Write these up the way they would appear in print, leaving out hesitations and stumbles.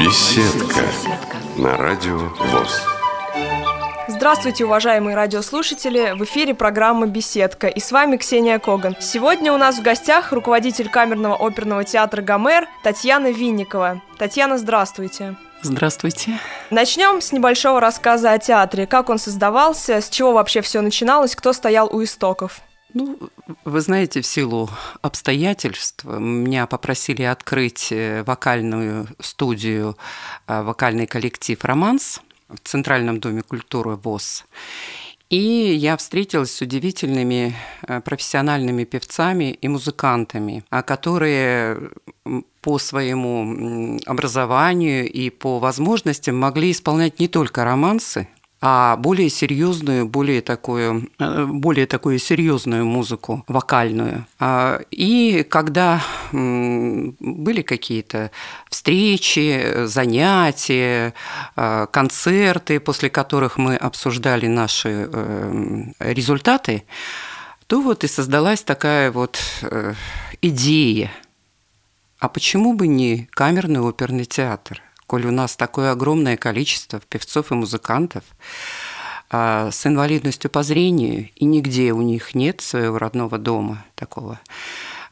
Беседка на Радио ВОС. Здравствуйте, уважаемые радиослушатели! В эфире программа «Беседка», и с вами Ксения Коган. Сегодня у нас в гостях руководитель Камерного оперного театра «Гомер» Татьяна Винникова. Татьяна, здравствуйте! Здравствуйте. Начнем с небольшого рассказа о театре. Как он создавался, с чего вообще все начиналось, кто стоял у истоков? Вы знаете, в силу обстоятельств меня попросили открыть вокальную студию, вокальный коллектив «Романс» в Центральном доме культуры ВОС. И я встретилась с удивительными профессиональными певцами и музыкантами, которые по своему образованию и по возможностям могли исполнять не только романсы, а более серьезную, более такую серьезную музыку, вокальную. И когда были какие-то встречи, занятия, концерты, после которых мы обсуждали наши результаты, то вот и создалась такая вот идея. А почему бы не камерный оперный театр? Коль у нас такое огромное количество певцов и музыкантов с инвалидностью по зрению, и нигде у них нет своего родного дома такого,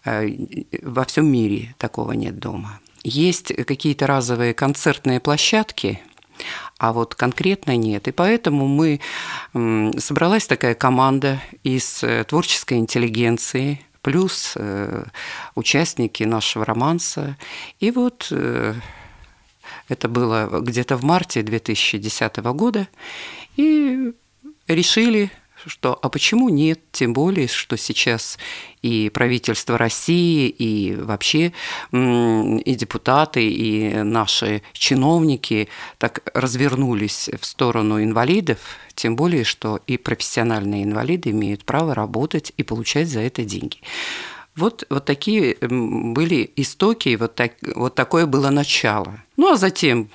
во всем мире такого нет дома. Есть какие-то разовые концертные площадки, а вот конкретно нет. И поэтому собралась такая команда из творческой интеллигенции, плюс участники нашего романса, и вот... Это было где-то в марте 2010 года. И решили, что а почему нет, тем более, что сейчас и правительство России, и вообще и депутаты, и наши чиновники так развернулись в сторону инвалидов, тем более, что и профессиональные инвалиды имеют право работать и получать за это деньги. Вот такие были истоки, вот такое было начало. А затем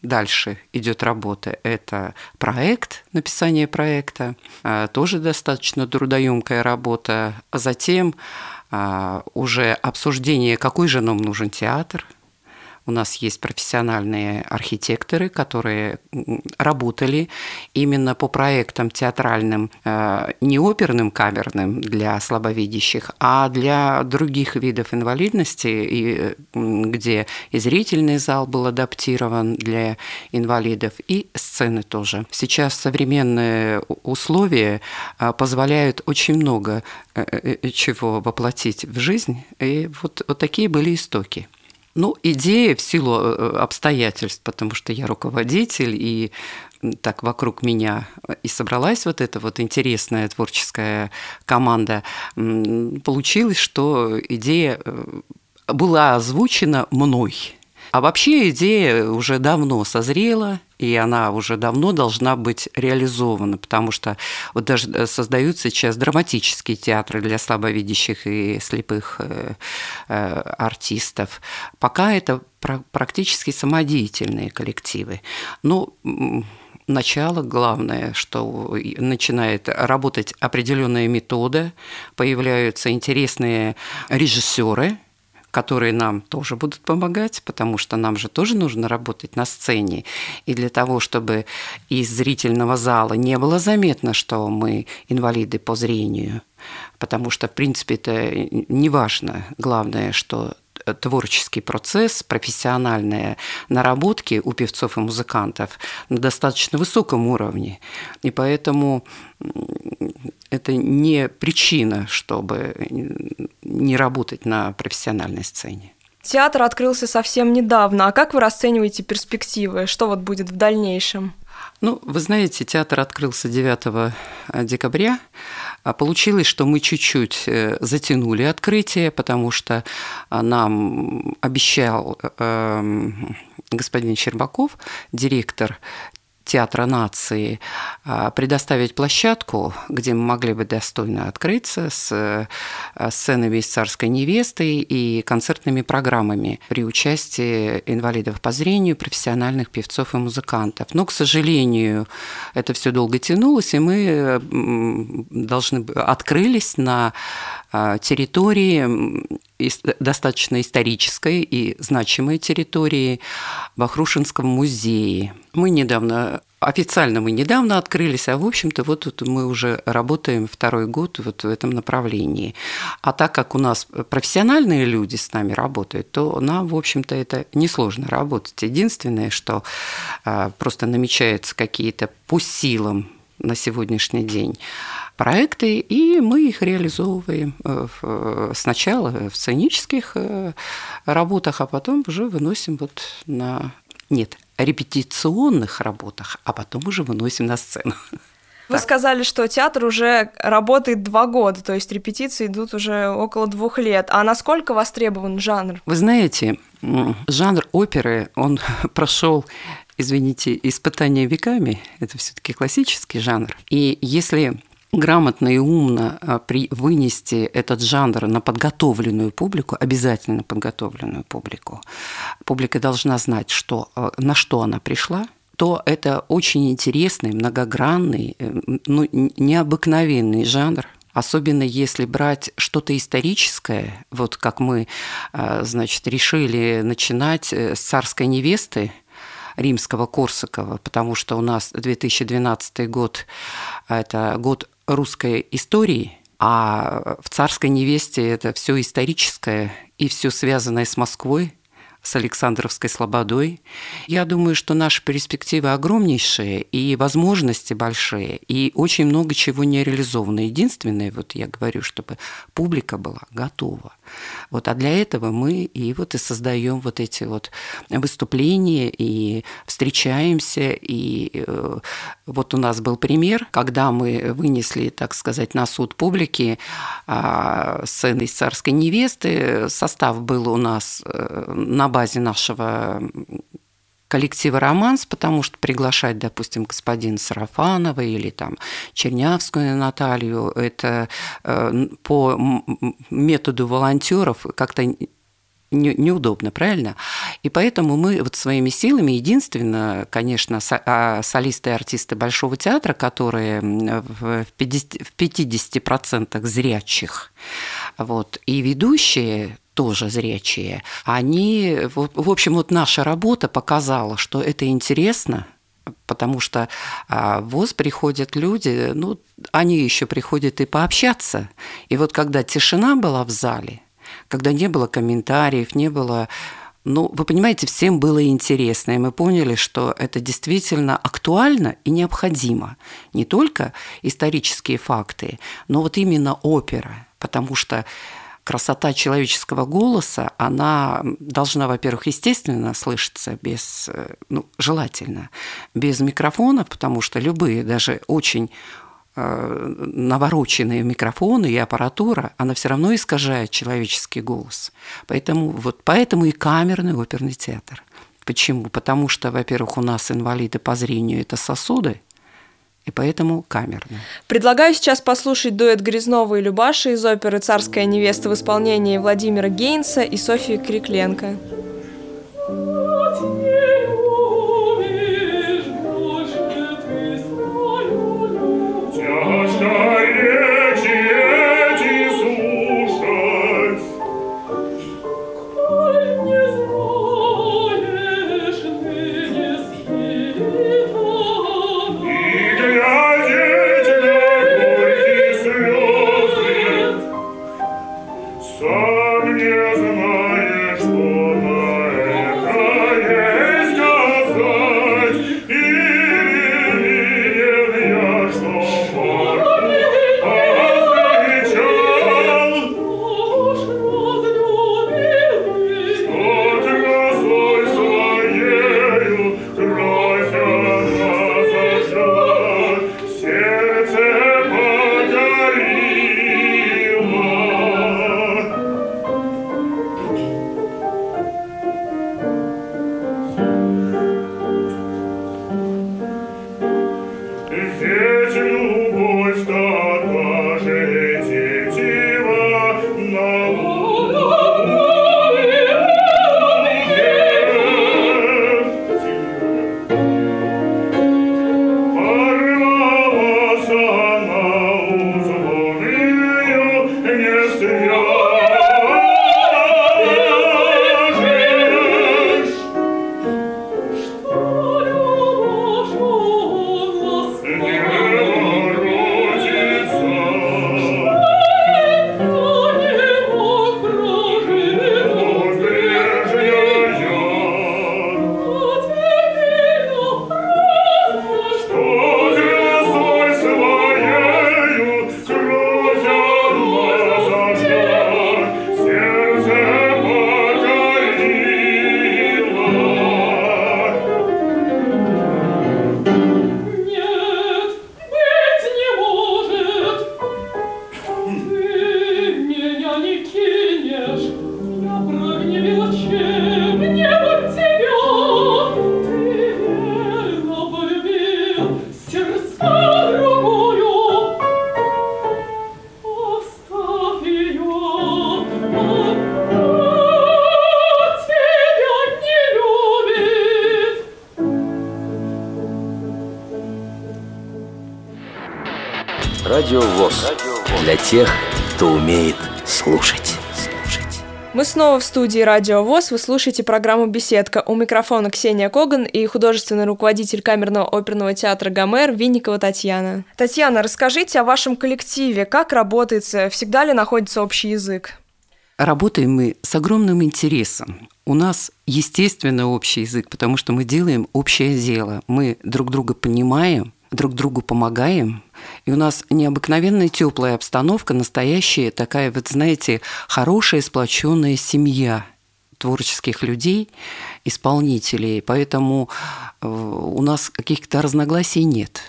дальше идет работа. Это проект, написание проекта, тоже достаточно трудоемкая работа. А затем уже обсуждение, какой же нам нужен театр. У нас есть профессиональные архитекторы, которые работали именно по проектам театральным, не оперным, камерным для слабовидящих, а для других видов инвалидности, где и зрительный зал был адаптирован для инвалидов, и сцены тоже. Сейчас современные условия позволяют очень много чего воплотить в жизнь, и вот такие были истоки. Идея в силу обстоятельств, потому что я руководитель, и так вокруг меня и собралась вот эта вот интересная творческая команда. Получилось, что идея была озвучена мной. А вообще идея уже давно созрела, и она уже давно должна быть реализована, потому что вот даже создаются сейчас драматические театры для слабовидящих и слепых артистов. Пока это практически самодеятельные коллективы. Начало главное, что начинает работать определенная метода, появляются интересные режиссеры, которые нам тоже будут помогать, потому что нам же тоже нужно работать на сцене. И для того, чтобы из зрительного зала не было заметно, что мы инвалиды по зрению, потому что, в принципе, это не важно. Главное, что творческий процесс, профессиональные наработки у певцов и музыкантов на достаточно высоком уровне. И поэтому это не причина, чтобы не работать на профессиональной сцене. Театр открылся совсем недавно. А как вы расцениваете перспективы? Что вот будет в дальнейшем? Вы знаете, театр открылся 9 декабря. Получилось, что мы чуть-чуть затянули открытие, потому что нам обещал господин Щербаков, директор Театра нации, предоставить площадку, где мы могли бы достойно открыться, с сценами из «Царской невесты» и концертными программами при участии инвалидов по зрению, профессиональных певцов и музыкантов. Но, к сожалению, это все долго тянулось, и мы открылись на территории, достаточно исторической и значимой территории, в Бахрушинском музее. Официально мы недавно открылись, а в общем-то вот тут мы уже работаем второй год вот в этом направлении. А так как у нас профессиональные люди с нами работают, то нам, в общем-то, это несложно работать. Единственное, что просто намечаются какие-то по силам на сегодняшний день проекты, и мы их реализовываем сначала в сценических работах, а потом уже выносим вот на... Нет, репетиционных работах, а потом уже выносим на сцену. Вы сказали, что театр уже работает 2 года, то есть репетиции идут уже около 2 лет. А насколько востребован жанр? Вы знаете, жанр оперы, он прошел, извините, испытания веками. Это все-таки классический жанр. И если грамотно и умно вынести этот жанр на подготовленную публику, обязательно подготовленную публику, публика должна знать, на что она пришла, то это очень интересный, многогранный, необыкновенный жанр. Особенно если брать что-то историческое, вот как мы, решили начинать с «Царской невесты», Римского-Корсакова, потому что у нас 2012 год – это год русской истории, а в «Царской невесте» это все историческое и все связанное с Москвой, с Александровской слободой. Я думаю, что наши перспективы огромнейшие и возможности большие, и очень много чего не реализовано. Единственное, вот я говорю, чтобы публика была готова. Вот, а для этого мы и создаем вот эти вот выступления, и встречаемся. И вот у нас был пример, когда мы вынесли, так сказать, на суд публики сцены из «Царской невесты». Состав был у нас на базе нашего коллектива «Романс», потому что приглашать, допустим, господина Сарафанова или там Чернявскую Наталью, это по методу волонтеров как-то неудобно, правильно? И поэтому мы вот своими силами, единственно, конечно, солисты и артисты Большого театра, которые в 50% зрячих, вот, и ведущие тоже зрячие, они... В общем, вот наша работа показала, что это интересно, потому что в ВОС приходят люди, они еще приходят и пообщаться. И вот когда тишина была в зале, когда не было комментариев, не было... вы понимаете, всем было интересно, и мы поняли, что это действительно актуально и необходимо. Не только исторические факты, но вот именно опера, потому что красота человеческого голоса, она должна, во-первых, естественно слышаться, желательно, без микрофонов, потому что любые, даже очень навороченные микрофоны и аппаратура, она все равно искажает человеческий голос. Поэтому и камерный оперный театр. Почему? Потому что, во-первых, у нас инвалиды по зрению – это сосуды, и поэтому камерно. Предлагаю сейчас послушать дуэт Грязнова и Любаши из оперы «Царская невеста» в исполнении Владимира Гейнца и Софии Крикленко. Сам не знаешь, что... Радио ВОС. Для тех, кто умеет слушать. Мы снова в студии Радио ВОС. Вы слушаете программу «Беседка». У микрофона Ксения Коган и художественный руководитель Камерного оперного театра «Гомер» Винникова Татьяна. Татьяна, расскажите о вашем коллективе. Как работаете? Всегда ли находится общий язык? Работаем мы с огромным интересом. У нас, естественно, общий язык, потому что мы делаем общее дело. Мы друг друга понимаем, друг другу помогаем. И у нас необыкновенно теплая обстановка, настоящая такая, вот знаете, хорошая сплоченная семья творческих людей, исполнителей. Поэтому у нас каких-то разногласий нет.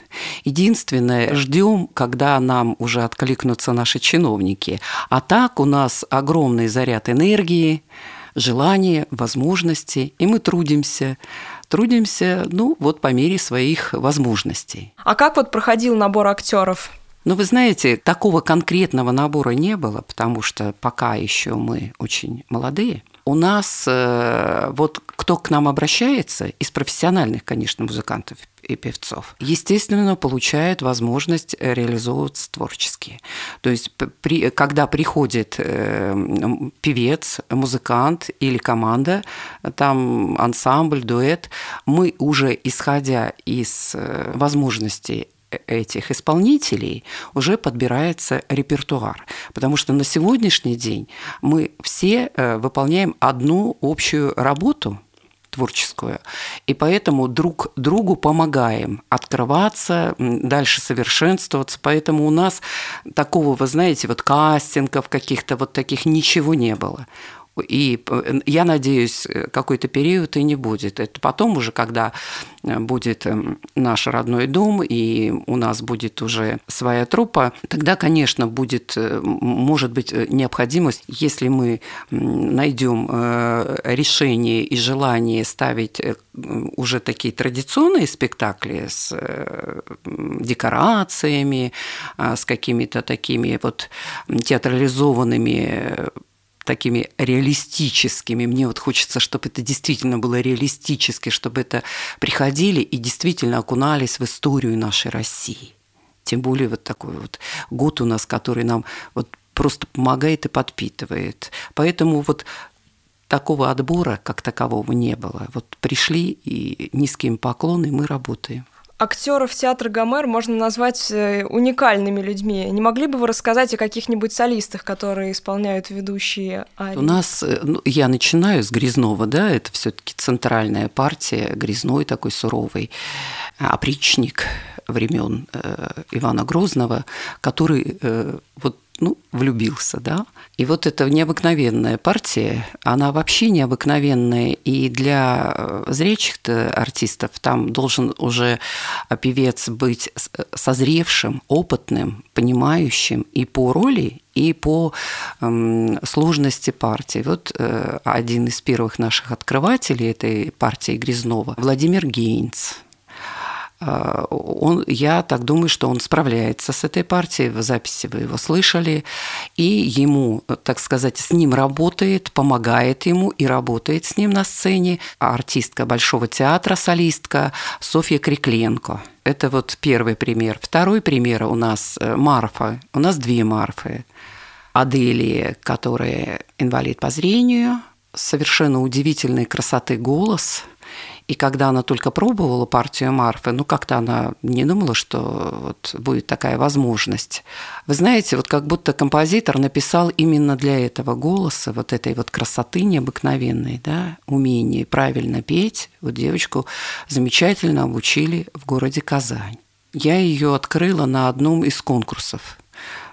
Единственное, ждем, когда нам уже откликнутся наши чиновники. А так у нас огромный заряд энергии, желания, возможности, и мы трудимся, по мере своих возможностей. А как проходил набор актеров? Вы знаете, такого конкретного набора не было, потому что пока еще мы очень молодые. У нас кто к нам обращается, из профессиональных, конечно, музыкантов и певцов, естественно, получает возможность реализовываться творчески. То есть, когда приходит певец, музыкант или команда, там ансамбль, дуэт, мы уже, исходя из возможностей этих исполнителей, уже подбирается репертуар. Потому что на сегодняшний день мы все выполняем одну общую работу творческую, и поэтому друг другу помогаем открываться, дальше совершенствоваться. Поэтому у нас такого, вы знаете, кастингов каких-то таких ничего не было. И я надеюсь, какой-то период и не будет. Это потом уже, когда будет наш родной дом, и у нас будет уже своя труппа, тогда, конечно, может быть необходимость, если мы найдем решение и желание ставить уже такие традиционные спектакли с декорациями, с какими-то такими театрализованными, такими реалистическими. Мне хочется, чтобы это действительно было реалистически, чтобы это приходили и действительно окунались в историю нашей России. Тем более такой год у нас, который нам просто помогает и подпитывает. Поэтому такого отбора как такового не было. Пришли, и низкий им поклон, и мы работаем. Актеров театра «Гомер» можно назвать уникальными людьми. Не могли бы вы рассказать о каких-нибудь солистах, которые исполняют ведущие арии? У нас, я начинаю с Грязнова, да, это все-таки центральная партия, Грязной такой суровый опричник времен Ивана Грозного, который влюбился, да. И эта необыкновенная партия, она вообще необыкновенная, и для зрячих артистов там должен уже певец быть созревшим, опытным, понимающим и по роли, и по сложности партии. Один из первых наших открывателей этой партии Грязнова – Владимир Гейнц. Я так думаю, что он справляется с этой партией, в записи вы его слышали, и ему, так сказать, с ним работает, помогает ему и работает с ним на сцене артистка Большого театра, солистка Софья Крикленко. Это первый пример. Второй пример у нас Марфа. У нас две Марфы. Аделия, которая инвалид по зрению, совершенно удивительной красоты голос. И когда она только пробовала партию Марфы, как-то она не думала, что будет такая возможность. Вы знаете, как будто композитор написал именно для этого голоса, этой красоты необыкновенной, да, умение правильно петь. Девочку замечательно обучили в городе Казань. Я ее открыла на одном из конкурсов.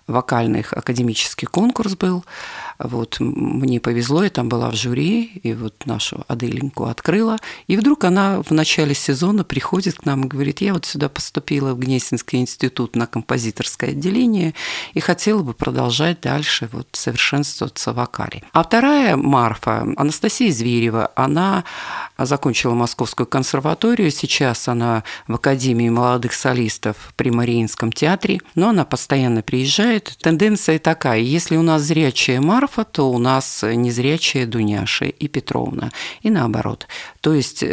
Вокальных академический конкурс был. Мне повезло, я там была в жюри, и нашу Аделеньку открыла. И вдруг она в начале сезона приходит к нам и говорит: я сюда поступила в Гнесинский институт на композиторское отделение и хотела бы продолжать дальше совершенствоваться в вокале. А вторая Марфа, Анастасия Зверева, она закончила Московскую консерваторию. Сейчас она в Академии молодых солистов при Мариинском театре, но она постоянно приезжает. Тенденция такая: если у нас зрячая Марфа, то у нас незрячая Дуняша и Петровна, и наоборот. То есть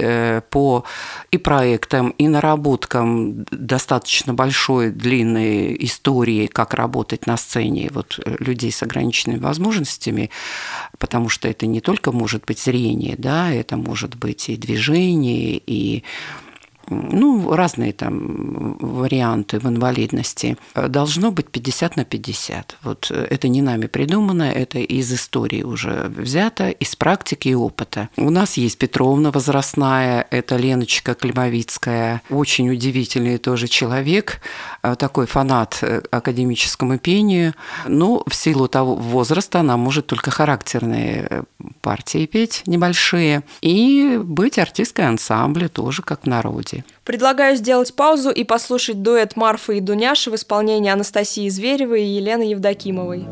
по и проектам, и наработкам достаточно большой, длинной истории, как работать на сцене вот людей с ограниченными возможностями, потому что это не только может быть зрение, да, это может быть и движение, и разные там варианты в инвалидности. Должно быть 50/50. Вот это не нами придумано, это из истории уже взято, из практики и опыта. У нас есть Петровна возрастная, это Леночка Климовицкая, очень удивительный тоже человек, такой фанат академическому пению, но в силу того возраста она может только характерные партии петь небольшие и быть артисткой ансамбля тоже, как в народе. Предлагаю сделать паузу и послушать дуэт Марфы и Дуняши в исполнении Анастасии Зверевой и Елены Евдокимовой.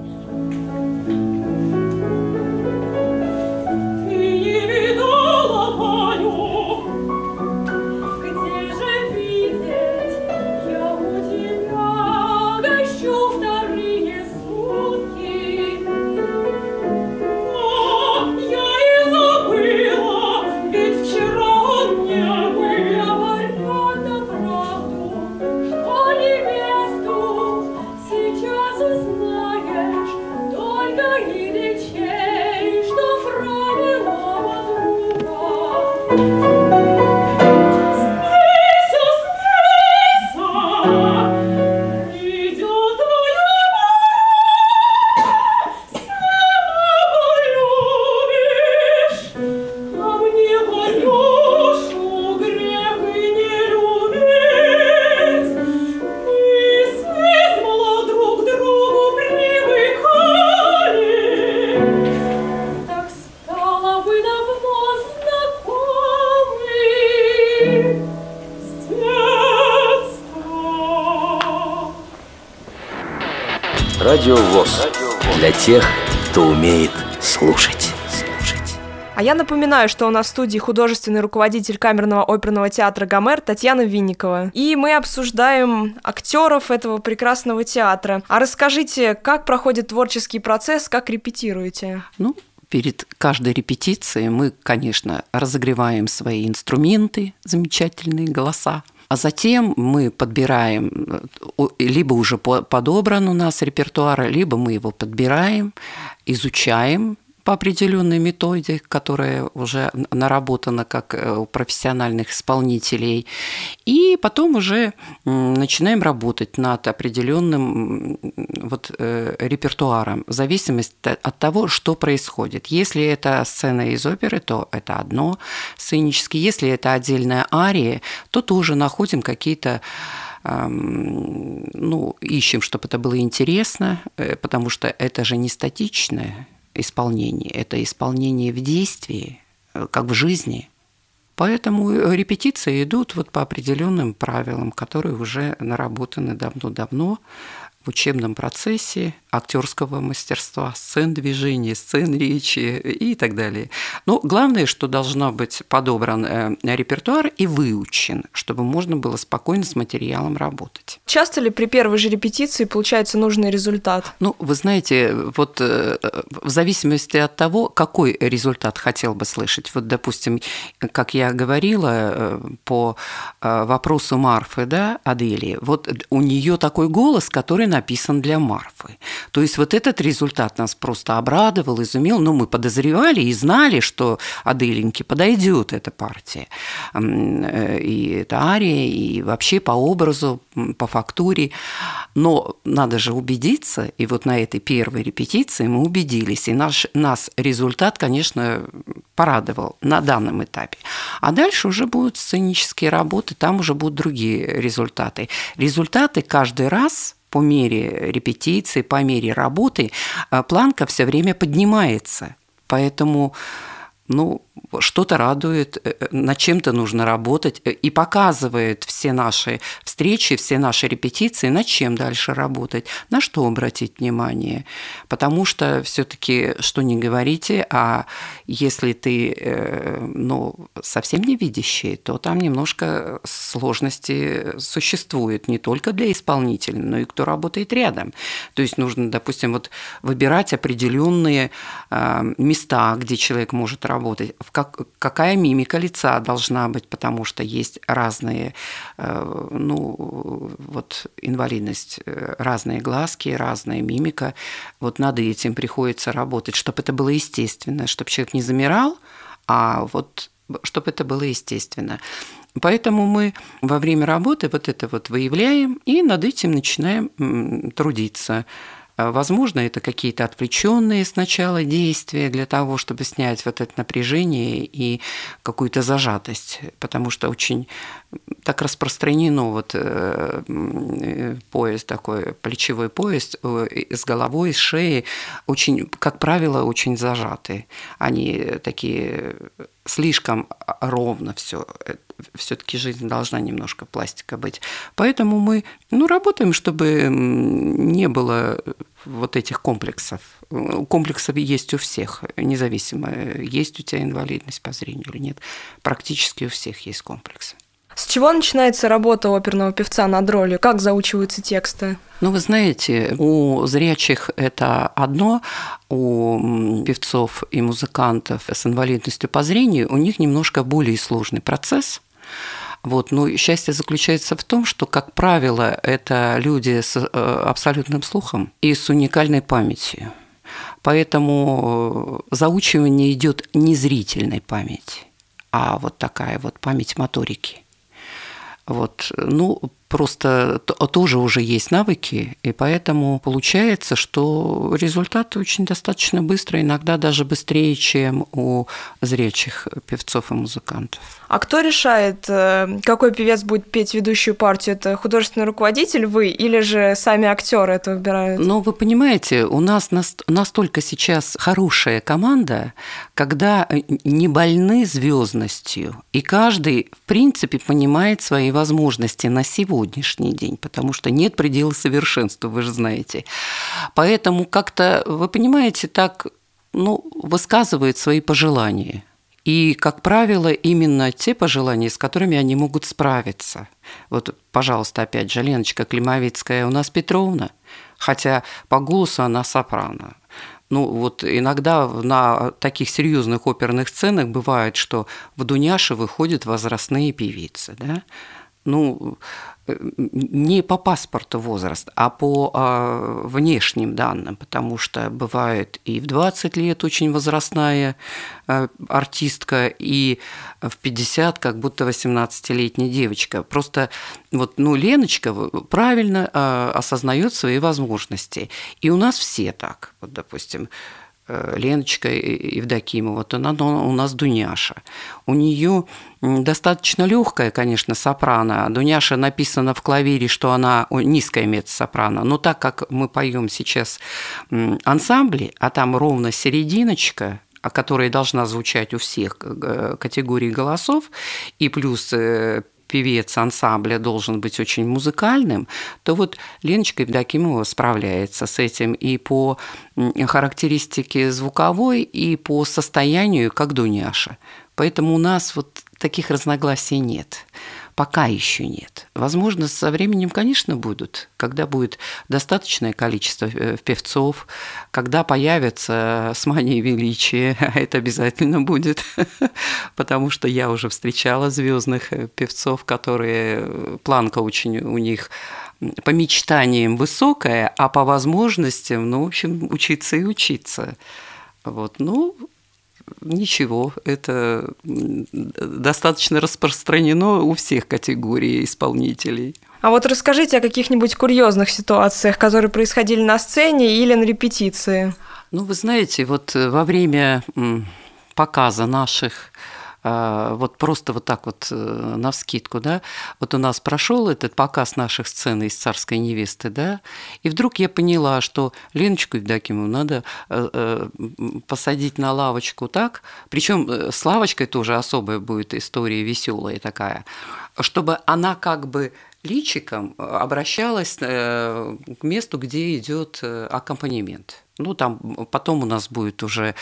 Радио ВОС. Для тех, кто умеет слушать. А я напоминаю, что у нас в студии художественный руководитель Камерного оперного театра «Гомер» Татьяна Винникова. И мы обсуждаем актеров этого прекрасного театра. А расскажите, как проходит творческий процесс, как репетируете? Перед каждой репетицией мы, конечно, разогреваем свои инструменты, замечательные голоса. А затем мы подбираем, либо уже подобран у нас репертуар, либо мы его подбираем, изучаем по определенной методе, которая уже наработана как у профессиональных исполнителей, и потом уже начинаем работать над определенным репертуаром, в зависимости от того, что происходит. Если это сцена из оперы, то это одно сценическое. Если это отдельная ария, то тоже находим какие-то ищем, чтобы это было интересно, потому что это же не статичное исполнение. Это исполнение в действии, как в жизни. Поэтому репетиции идут по определенным правилам, которые уже наработаны давно-давно в учебном процессе актерского мастерства, сцен движения, сцен речи и так далее. Но главное, что должна быть подобран репертуар и выучен, чтобы можно было спокойно с материалом работать. Часто ли при первой же репетиции получается нужный результат? Вы знаете, в зависимости от того, какой результат хотел бы слышать. Допустим, как я говорила по вопросу Марфы, да, Аделии, у нее такой голос, который написан для Марфы. То есть этот результат нас просто обрадовал, изумил. Мы подозревали и знали, что Аделинке подойдет эта партия. И эта ария, и вообще по образу, по фактуре. Но надо же убедиться, и на этой первой репетиции мы убедились. И нас результат, конечно, порадовал на данном этапе. А дальше уже будут сценические работы, там уже будут другие результаты. Результаты каждый раз по мере репетиции, по мере работы планка все время поднимается. Поэтому ну, что-то радует, над чем-то нужно работать, и показывает все наши встречи, все наши репетиции, над чем дальше работать, на что обратить внимание. Потому что все-таки, что ни говорите, а если ты, ну, совсем невидящий, то там немножко сложности существует не только для исполнителя, но и кто работает рядом. То есть нужно, допустим, вот выбирать определенные места, где человек может работать, какая мимика лица должна быть, потому что есть разные, ну, вот инвалидность, разные глазки, разная мимика. Вот над этим приходится работать, чтобы это было естественно, чтобы человек не замирал, а вот чтобы это было естественно. Поэтому мы во время работы вот это вот выявляем и над этим начинаем трудиться. Возможно, это какие-то отвлеченные сначала действия для того, чтобы снять вот это напряжение и какую-то зажатость, потому что очень так распространено вот пояс такой, плечевой пояс с головой, с шеей, очень, как правило, очень зажаты. Они такие слишком ровно все. Все-таки жизнь должна немножко пластика быть. Поэтому мы, ну, работаем, чтобы не было вот этих комплексов. Комплексов есть у всех, независимо, есть у тебя инвалидность по зрению или нет. Практически у всех есть комплексы. С чего начинается работа оперного певца над ролью? Как заучиваются тексты? Ну, вы знаете, у зрячих это одно, у певцов и музыкантов с инвалидностью по зрению у них немножко более сложный процесс. Вот, но счастье заключается в том, что, как правило, это люди с абсолютным слухом и с уникальной памятью. Поэтому заучивание идет не зрительной памяти, а вот такая вот память моторики. Вот, ну, просто тоже уже есть навыки, и поэтому получается, что результаты очень достаточно быстро, иногда даже быстрее, чем у зрячих певцов и музыкантов. А кто решает, какой певец будет петь ведущую партию? Это художественный руководитель вы или же сами актеры это выбирают? Ну, вы понимаете, у нас настолько сейчас хорошая команда, когда не больны звездностью, и каждый, в принципе, понимает свои возможности на сегодняшний день, потому что нет предела совершенства, вы же знаете. Поэтому как-то, вы понимаете, так, ну, высказывает свои пожелания. И, как правило, именно те пожелания, с которыми они могут справиться. Вот, пожалуйста, опять же, Леночка Климовицкая у нас Петровна, хотя по голосу она сопрано. Ну, вот иногда на таких серьезных оперных сценах бывает, что в Дуняше выходят возрастные певицы, да? Ну, не по паспорту возраст, а по внешним данным, потому что бывает и в 20 лет очень возрастная артистка, и в 50 как будто 18-летняя девочка. Просто вот, ну, Леночка правильно осознает свои возможности. И у нас все так, вот, допустим, Леночка Евдокимова, то она у нас Дуняша. У нее достаточно легкая, конечно, сопрано. Дуняша написано в клавире, что она низкая меццо-сопрано. Но так как мы поем сейчас ансамбли, а там ровно серединочка, которая должна звучать у всех категорий голосов, и плюс певец ансамбля должен быть очень музыкальным, то вот Леночка Евдокимова справляется с этим и по характеристике звуковой, и по состоянию, как Дуняша. Поэтому у нас вот таких разногласий нет. Пока еще нет. Возможно, со временем, конечно, будут, когда будет достаточное количество певцов, когда появятся с манией величия, а это обязательно будет, потому что я уже встречала звездных певцов, которые планка очень у них по мечтаниям высокая, а по возможностям, ну, в общем, учиться и учиться. Вот, ну, ничего, это достаточно распространено у всех категорий исполнителей. А вот расскажите о каких-нибудь курьезных ситуациях, которые происходили на сцене или на репетиции. Ну, вы знаете, вот во время показа наших вот просто вот так вот навскидку, да, вот у нас прошел этот показ наших сцен из «Царской невесты», да, и вдруг я поняла, что Леночку Евдокимову надо посадить на лавочку так, причем с лавочкой тоже особая будет история веселая такая, чтобы она как бы личиком обращалась к месту, где идет аккомпанемент. Ну, там потом у нас будет уже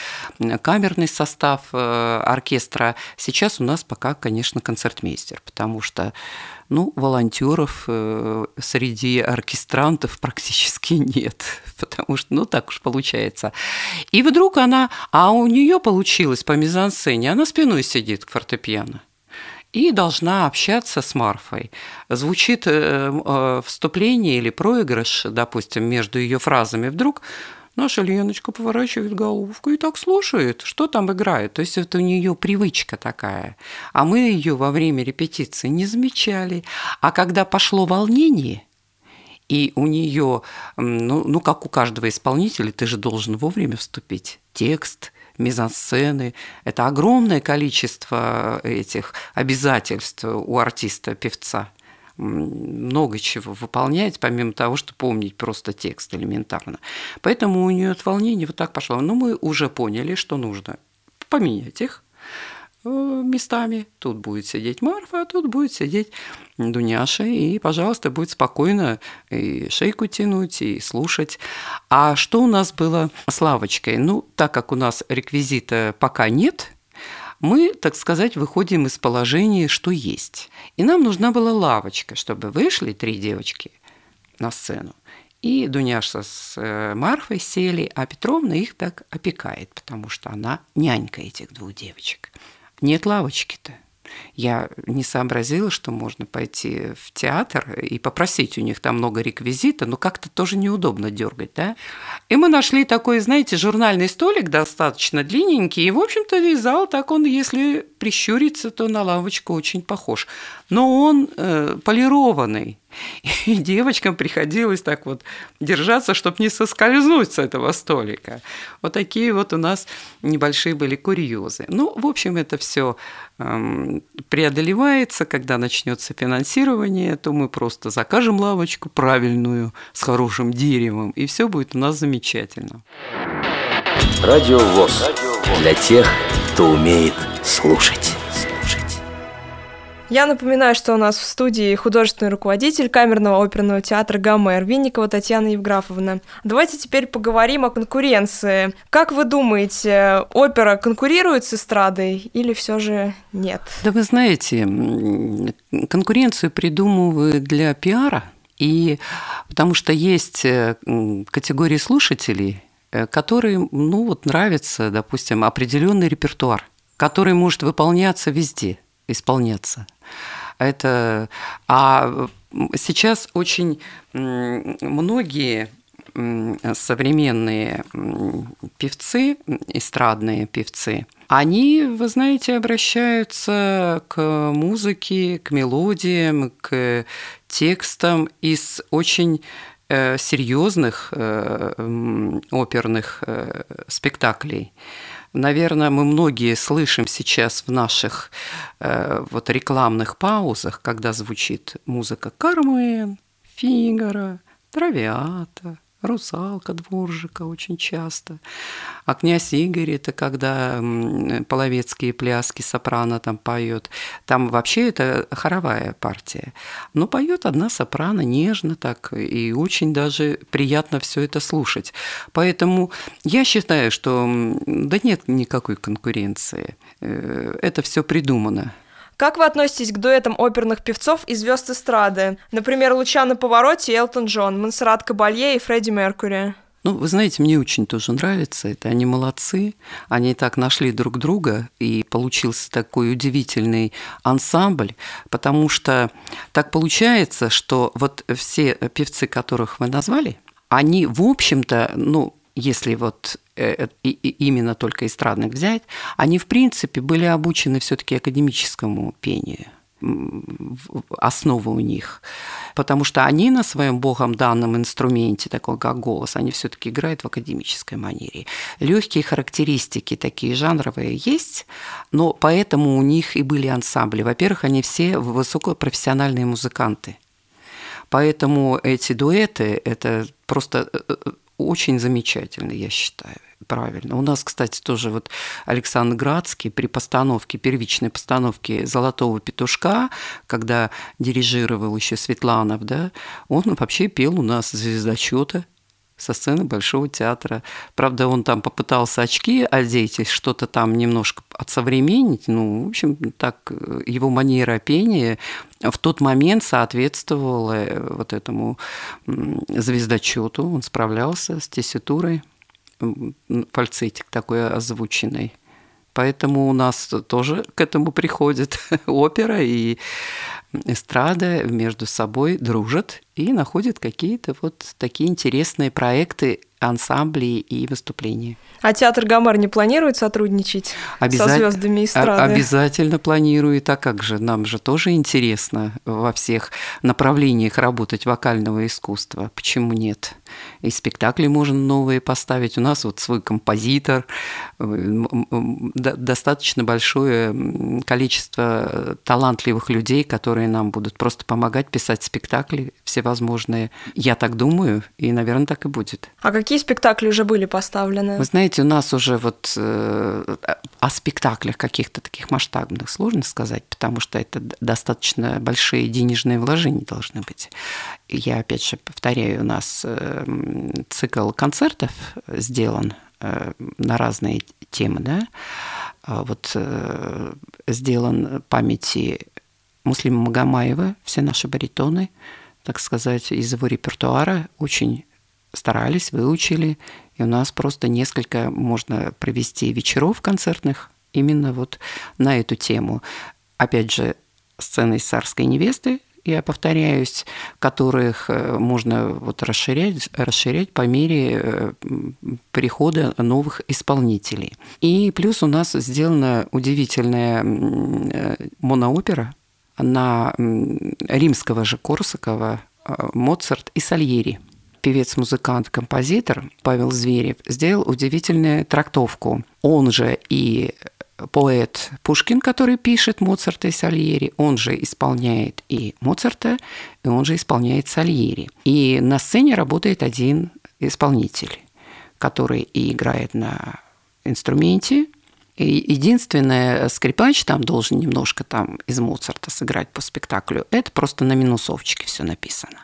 камерный состав оркестра. Сейчас у нас пока, конечно, концертмейстер, потому что, ну, волонтеров среди оркестрантов практически нет, потому что, ну, так уж получается. И вдруг она, а у нее получилось по мизансцене, она спиной сидит к фортепиано и должна общаться с Марфой. Звучит вступление или проигрыш, допустим, между ее фразами, вдруг наша Леночка поворачивает головку и так слушает, что там играет. То есть это у нее привычка такая. А мы ее во время репетиции не замечали. А когда пошло волнение, и у нее, ну как у каждого исполнителя, ты же должен вовремя вступить. Текст, мизансцены. Это огромное количество этих обязательств у артиста, певца. Много чего выполнять, помимо того, что помнить просто текст элементарно. Поэтому у нее от волнения вот так пошло. Но мы уже поняли, что нужно поменять их местами. Тут будет сидеть Марфа, а тут будет сидеть Дуняша. И, пожалуйста, будет спокойно и шейку тянуть, и слушать. А что у нас было с лавочкой? Ну, так как у нас реквизита пока нет, мы, так сказать, выходим из положения, что есть. И нам нужна была лавочка, чтобы вышли три девочки на сцену. И Дуняша с Марфой сели, а Петровна их так опекает, потому что она нянька этих двух девочек. Нет лавочки-то. Я не сообразила, что можно пойти в театр и попросить, у них там много реквизита, но как-то тоже неудобно дергать, да? И мы нашли такой, знаете, журнальный столик достаточно длинненький, и, в общем-то, и зал так он, если прищуриться, то на лавочку очень похож. Но он полированный, и девочкам приходилось так вот держаться, чтобы не соскользнуть с этого столика. Вот такие вот у нас небольшие были курьезы. Ну, в общем, это все преодолевается. Когда начнется финансирование, то мы просто закажем лавочку правильную, с хорошим деревом, и все будет у нас замечательно. Радио ВОС. Для тех, кто умеет слушать. Я напоминаю, что у нас в студии художественный руководитель Камерного оперного театра «Гомер» Винникова Татьяна Евграфовна. Давайте теперь поговорим о конкуренции. Как вы думаете, опера конкурирует с эстрадой или все же нет? Да вы знаете, конкуренцию придумывают для пиара, и потому что есть категории слушателей, которым, ну, вот нравится, допустим, определенный репертуар, который может выполняться везде, исполняться. А сейчас очень многие современные певцы, эстрадные певцы, они, вы знаете, обращаются к музыке, к мелодиям, к текстам из очень серьезных оперных спектаклей. Наверное, мы многие слышим сейчас в наших вот рекламных паузах, когда звучит музыка «Кармен», «Фигаро», «Травиата», «Русалка» Дворжика очень часто. А «Князь Игорь» – это когда половецкие пляски, сопрано там поет. Там вообще это хоровая партия. Но поет одна сопрано нежно так, и очень даже приятно все это слушать. Поэтому я считаю, что да нет никакой конкуренции. Это все придумано. Как вы относитесь к дуэтам оперных певцов и звезд эстрады? Например, Лучано Повароти и Элтон Джон, Монсеррат Кабалье и Фредди Меркьюри. Ну, вы знаете, мне очень тоже нравится это. Они молодцы, они так нашли друг друга, и получился такой удивительный ансамбль, потому что так получается, что вот все певцы, которых вы назвали, они, в общем-то, ну, если вот именно только эстрадных взять, они, в принципе, были обучены все-таки академическому пению. основа у них, потому что они на своем богом данном инструменте, такой как голос, они все-таки играют в академической манере. Легкие характеристики такие жанровые есть, но поэтому у них и были ансамбли. Во-первых, они все высокопрофессиональные музыканты, поэтому эти дуэты – это просто очень замечательно, я считаю. Правильно. У нас, кстати, тоже вот Александр Градский при постановке, первичной постановке «Золотого петушка», когда дирижировал еще Светланов, да, он вообще пел у нас звездочета со сцены Большого театра. Правда, он там попытался очки одеть и что-то там немножко отсовременить. Ну, в общем, так его манера пения в тот момент соответствовала вот этому звездочету. Он справлялся с тесситурой, фальцетик такой озвученный. Поэтому у нас тоже к этому приходит опера и эстрада, между собой дружат и находят какие-то вот такие интересные проекты, ансамбли и выступления. А театр «Гомер» не планирует сотрудничать со звездами эстрады? Обязательно планирует. А как же? Нам же тоже интересно во всех направлениях работать вокального искусства. Почему нет? И спектакли можно новые поставить. У нас вот свой композитор. Достаточно большое количество талантливых людей, которые нам будут просто помогать писать спектакли всевозможные. Я так думаю, и, наверное, так и будет. А какие спектакли уже были поставлены? Вы знаете, у нас уже вот о спектаклях каких-то таких масштабных сложно сказать, потому что это достаточно большие денежные вложения должны быть. Я, опять же, повторяю, у нас цикл концертов сделан на разные темы, да? Вот сделан памяти Муслима Магомаева, все наши баритоны, так сказать, из его репертуара очень старались, выучили. И у нас просто несколько можно провести вечеров концертных именно вот на эту тему. Опять же, сцены из «Царской невесты», я повторяюсь, которых можно вот расширять по мере прихода новых исполнителей. И плюс у нас сделана удивительная моноопера на Римского же, Корсакова, «Моцарт и Сальери». Певец-музыкант, композитор Павел Зверев сделал удивительную трактовку. Он же и поэт Пушкин, который пишет Моцарта и Сальери, он же исполняет и Моцарта, и он же исполняет Сальери. И на сцене работает один исполнитель, который и играет на инструменте. И единственное, скрипач там должен немножко там из Моцарта сыграть по спектаклю. Это просто на минусовочке все написано.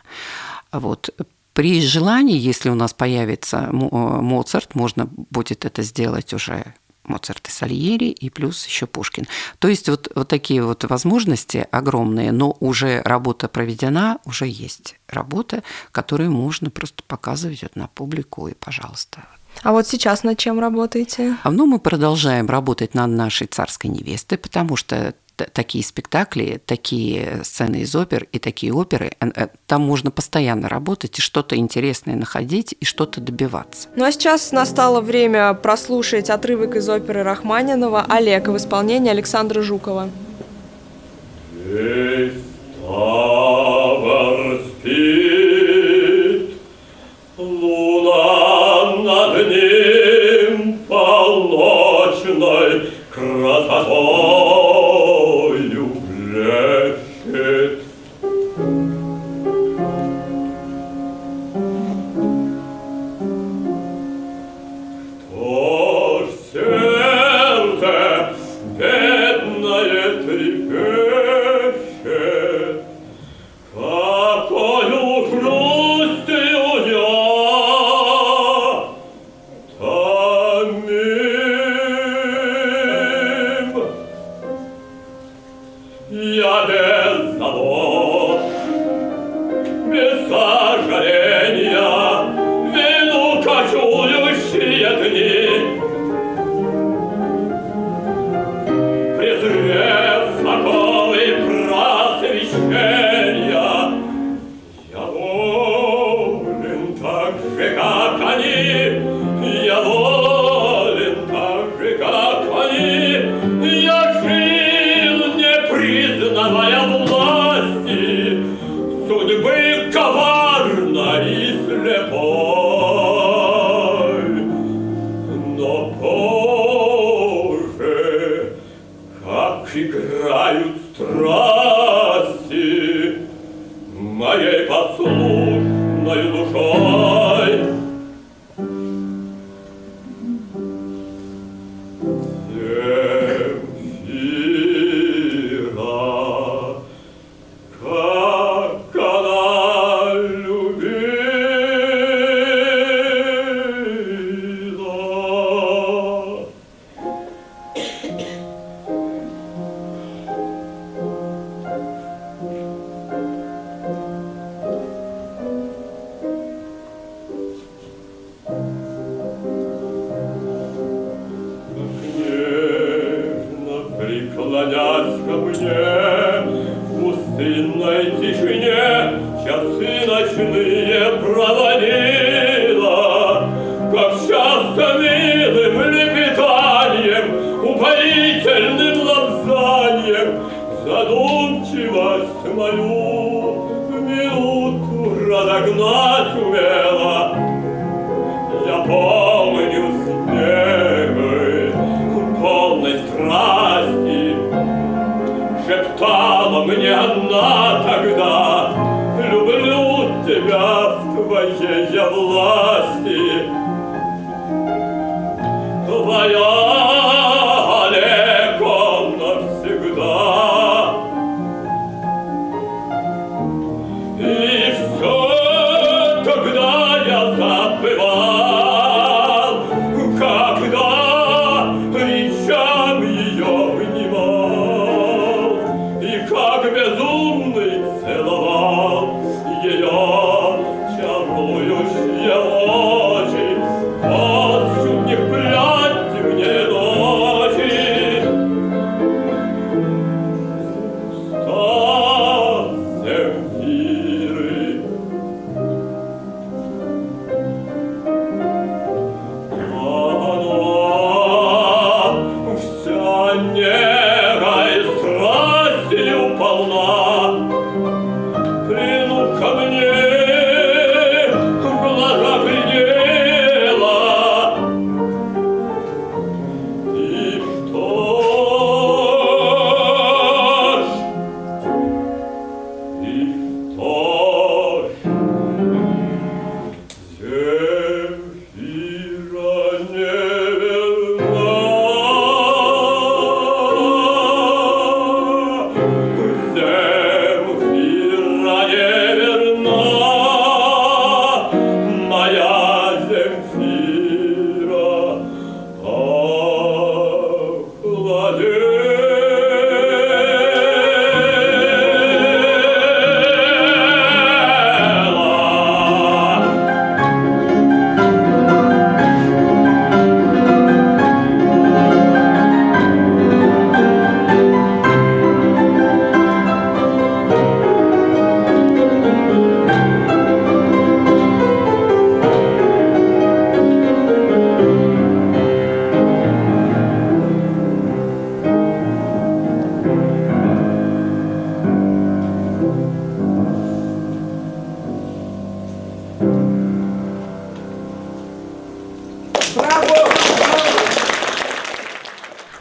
Вот. При желании, если у нас появится Моцарт, можно будет это сделать уже Моцарт и Сальери, и плюс еще Пушкин. То есть вот такие вот возможности огромные, но уже работа проведена, уже есть работа, которую можно просто показывать вот на публику, и пожалуйста. А вот сейчас над чем работаете? Ну, мы продолжаем работать над нашей «Царской невестой», потому что такие спектакли, такие сцены из опер и такие оперы, там можно постоянно работать и что-то интересное находить, и что-то добиваться. Ну а сейчас настало время прослушать отрывок из оперы Рахманинова «Алеко» в исполнении Александра Жукова. Давай, играют страсти моей послушной душой.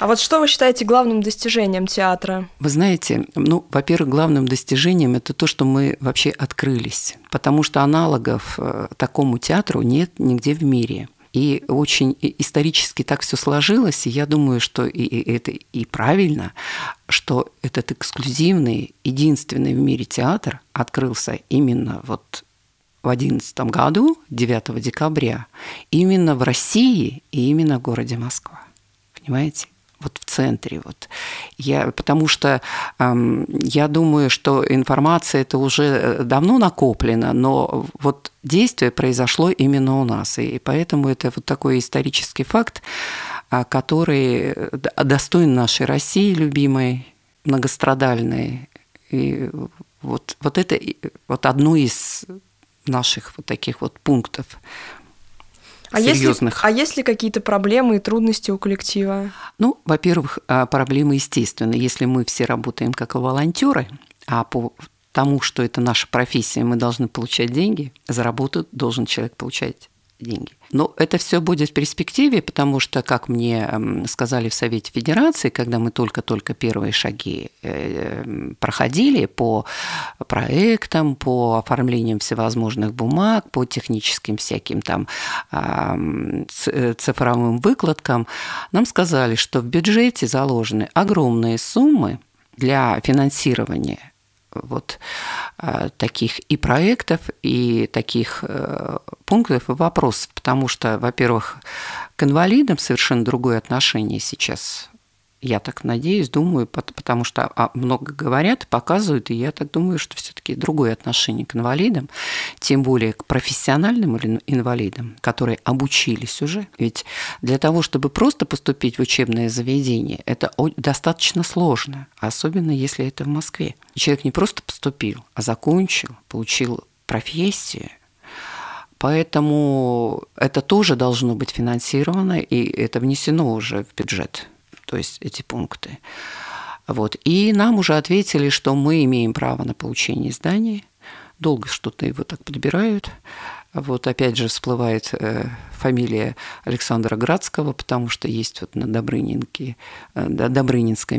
Вот что вы считаете главным достижением театра? Вы знаете, ну, во-первых, главным достижением это то, что мы вообще открылись, потому что аналогов такому театру нет нигде в мире. И очень исторически так все сложилось, и я думаю, что это и правильно, что этот эксклюзивный, единственный в мире театр открылся именно вот в 2011 году, 9 декабря, именно в России и именно в городе Москва. Понимаете? Вот в центре. Вот. Потому что я думаю, что информация это уже давно накоплена, но вот действие произошло именно у нас. И поэтому это вот такой исторический факт, который достоин нашей России любимой, многострадальной. И вот это вот одно из наших вот таких вот пунктов. А есть ли какие-то проблемы и трудности у коллектива? Ну, во-первых, проблемы естественно. Если мы все работаем как волонтеры, а по тому, что это наша профессия, мы должны получать деньги, за работу должен человек получать деньги. Но это все будет в перспективе, потому что, как мне сказали в Совете Федерации, когда мы только-только первые шаги проходили по проектам, по оформлениям всевозможных бумаг, по техническим всяким там цифровым выкладкам, нам сказали, что в бюджете заложены огромные суммы для финансирования вот таких и проектов, и таких пунктов и вопросов. Потому что, во-первых, к инвалидам совершенно другое отношение сейчас. Я так надеюсь, думаю, потому что много говорят, показывают, и я так думаю, что все-таки другое отношение к инвалидам, тем более к профессиональным инвалидам, которые обучились уже. Ведь для того, чтобы просто поступить в учебное заведение, это достаточно сложно, особенно если это в Москве. Человек не просто поступил, а закончил, получил профессию. Поэтому это тоже должно быть финансировано, и это внесено уже в бюджет. То есть эти пункты. Вот. И нам уже ответили, что мы имеем право на получение издания. Долго что-то его так подбирают. Вот опять же всплывает фамилия Александра Градского, потому что есть вот на Добрынинское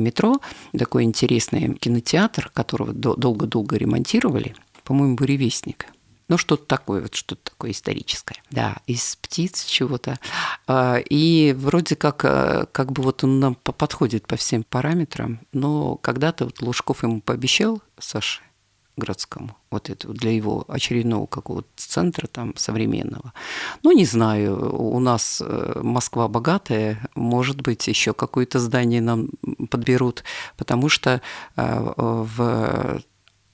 метро такой интересный кинотеатр, которого долго-долго ремонтировали. По-моему, «Буревестник». Ну, что-то такое историческое. Да, из птиц чего-то. И вроде как бы вот он нам подходит по всем параметрам, но когда-то вот Лужков ему пообещал, Саше Градскому, вот это для его очередного какого-то центра там современного. Ну, не знаю, у нас Москва богатая, может быть, еще какое-то здание нам подберут, потому что в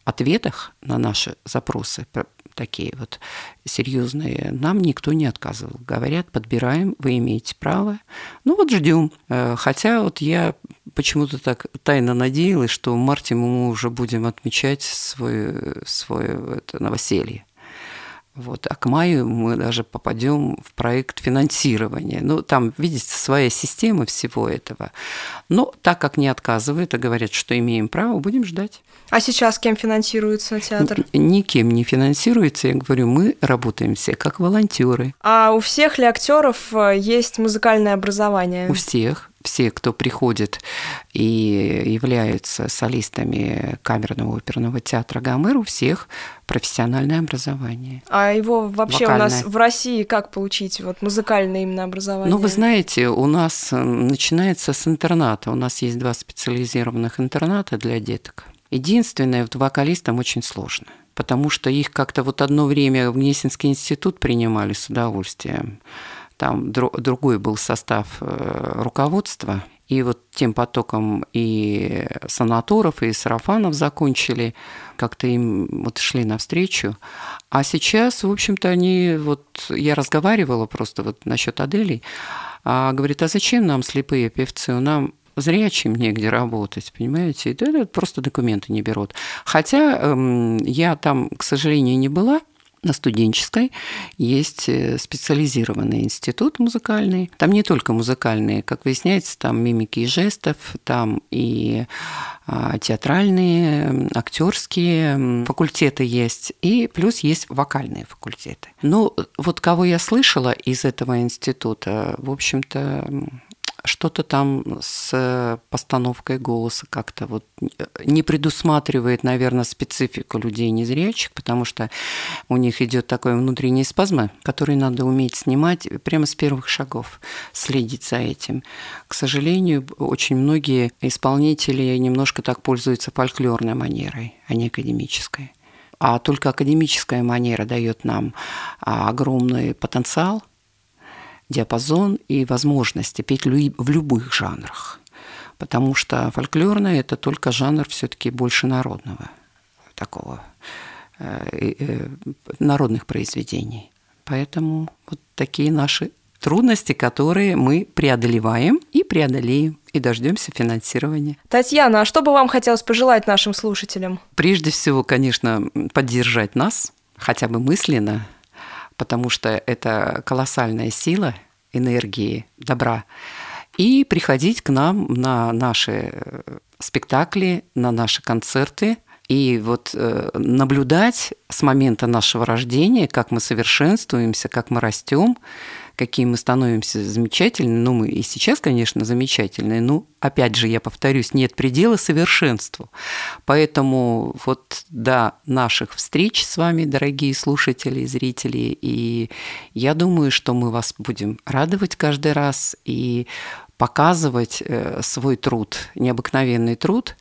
ответах на наши запросы такие вот серьезные, нам никто не отказывал. Говорят, подбираем, вы имеете право. Ну вот ждем. Хотя вот я почему-то так тайно надеялась, что в марте мы уже будем отмечать свое новоселье. Вот. А к маю мы даже попадем в проект финансирования. Ну, там, видите, своя система всего этого. Но так как не отказывают, а говорят, что имеем право, будем ждать. А сейчас кем финансируется театр? Никем не финансируется. Я говорю, мы работаем все как волонтеры. А у всех ли актеров есть музыкальное образование? У всех. Все, кто приходит и являются солистами Камерного оперного театра «Гомер», у всех профессиональное образование. А его вообще вокальное. У нас в России как получить вот, музыкальное именно образование? Ну, вы знаете, у нас начинается с интерната. У нас есть 2 специализированных интерната для деток. Единственное, вот вокалистам очень сложно, потому что их как-то вот одно время в Гнесинский институт принимали с удовольствием. Там другой был состав руководства, и вот тем потоком и санаторов, и сарафанов закончили, как-то им вот шли навстречу. А сейчас, в общем-то, они вот... Я разговаривала просто вот насчет Аделии, говорит, а зачем нам слепые певцы, нам зрячим негде работать, понимаете? Это просто документы не берут. Хотя я там, к сожалению, не была. На студенческой есть специализированный институт музыкальный. Там не только музыкальные, как выясняется, там мимики и жестов, там и театральные, актерские факультеты есть, и плюс есть вокальные факультеты. Ну, вот кого я слышала из этого института, в общем-то, что-то там с постановкой голоса как-то вот не предусматривает, наверное, специфику людей незрячих, потому что у них идет такой внутренний спазм, который надо уметь снимать прямо с первых шагов, следить за этим. К сожалению, очень многие исполнители немножко так пользуются фольклорной манерой, а не академической. А только академическая манера дает нам огромный потенциал, диапазон и возможности петь в любых жанрах. Потому что фольклорное – это только жанр все-таки больше народного, такого, народных произведений. Поэтому вот такие наши трудности, которые мы преодолеваем и преодолеем, и дождемся финансирования. Татьяна, а что бы вам хотелось пожелать нашим слушателям? Прежде всего, конечно, поддержать нас, хотя бы мысленно, потому что это колоссальная сила энергии, добра, и приходить к нам на наши спектакли, на наши концерты И вот наблюдать с момента нашего рождения, как мы совершенствуемся, как мы растем, какие мы становимся замечательными. Ну, мы и сейчас, конечно, замечательные, но, опять же, я повторюсь, нет предела совершенству. Поэтому вот до наших встреч с вами, дорогие слушатели и зрители, и я думаю, что мы вас будем радовать каждый раз и показывать свой труд, необыкновенный труд,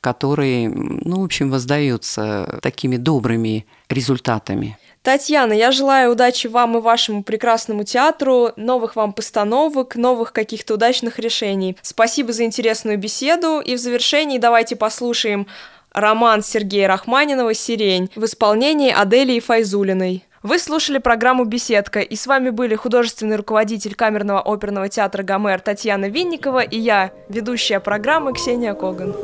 который, ну, в общем, воздается такими добрыми результатами. Татьяна, я желаю удачи вам и вашему прекрасному театру, новых вам постановок, новых каких-то удачных решений. Спасибо за интересную беседу. И в завершении давайте послушаем роман Сергея Рахманинова «Сирень» в исполнении Аделии Файзулиной. Вы слушали программу «Беседка», и с вами были художественный руководитель Камерного оперного театра «Гомер» Татьяна Винникова и я, ведущая программы Ксения Коган.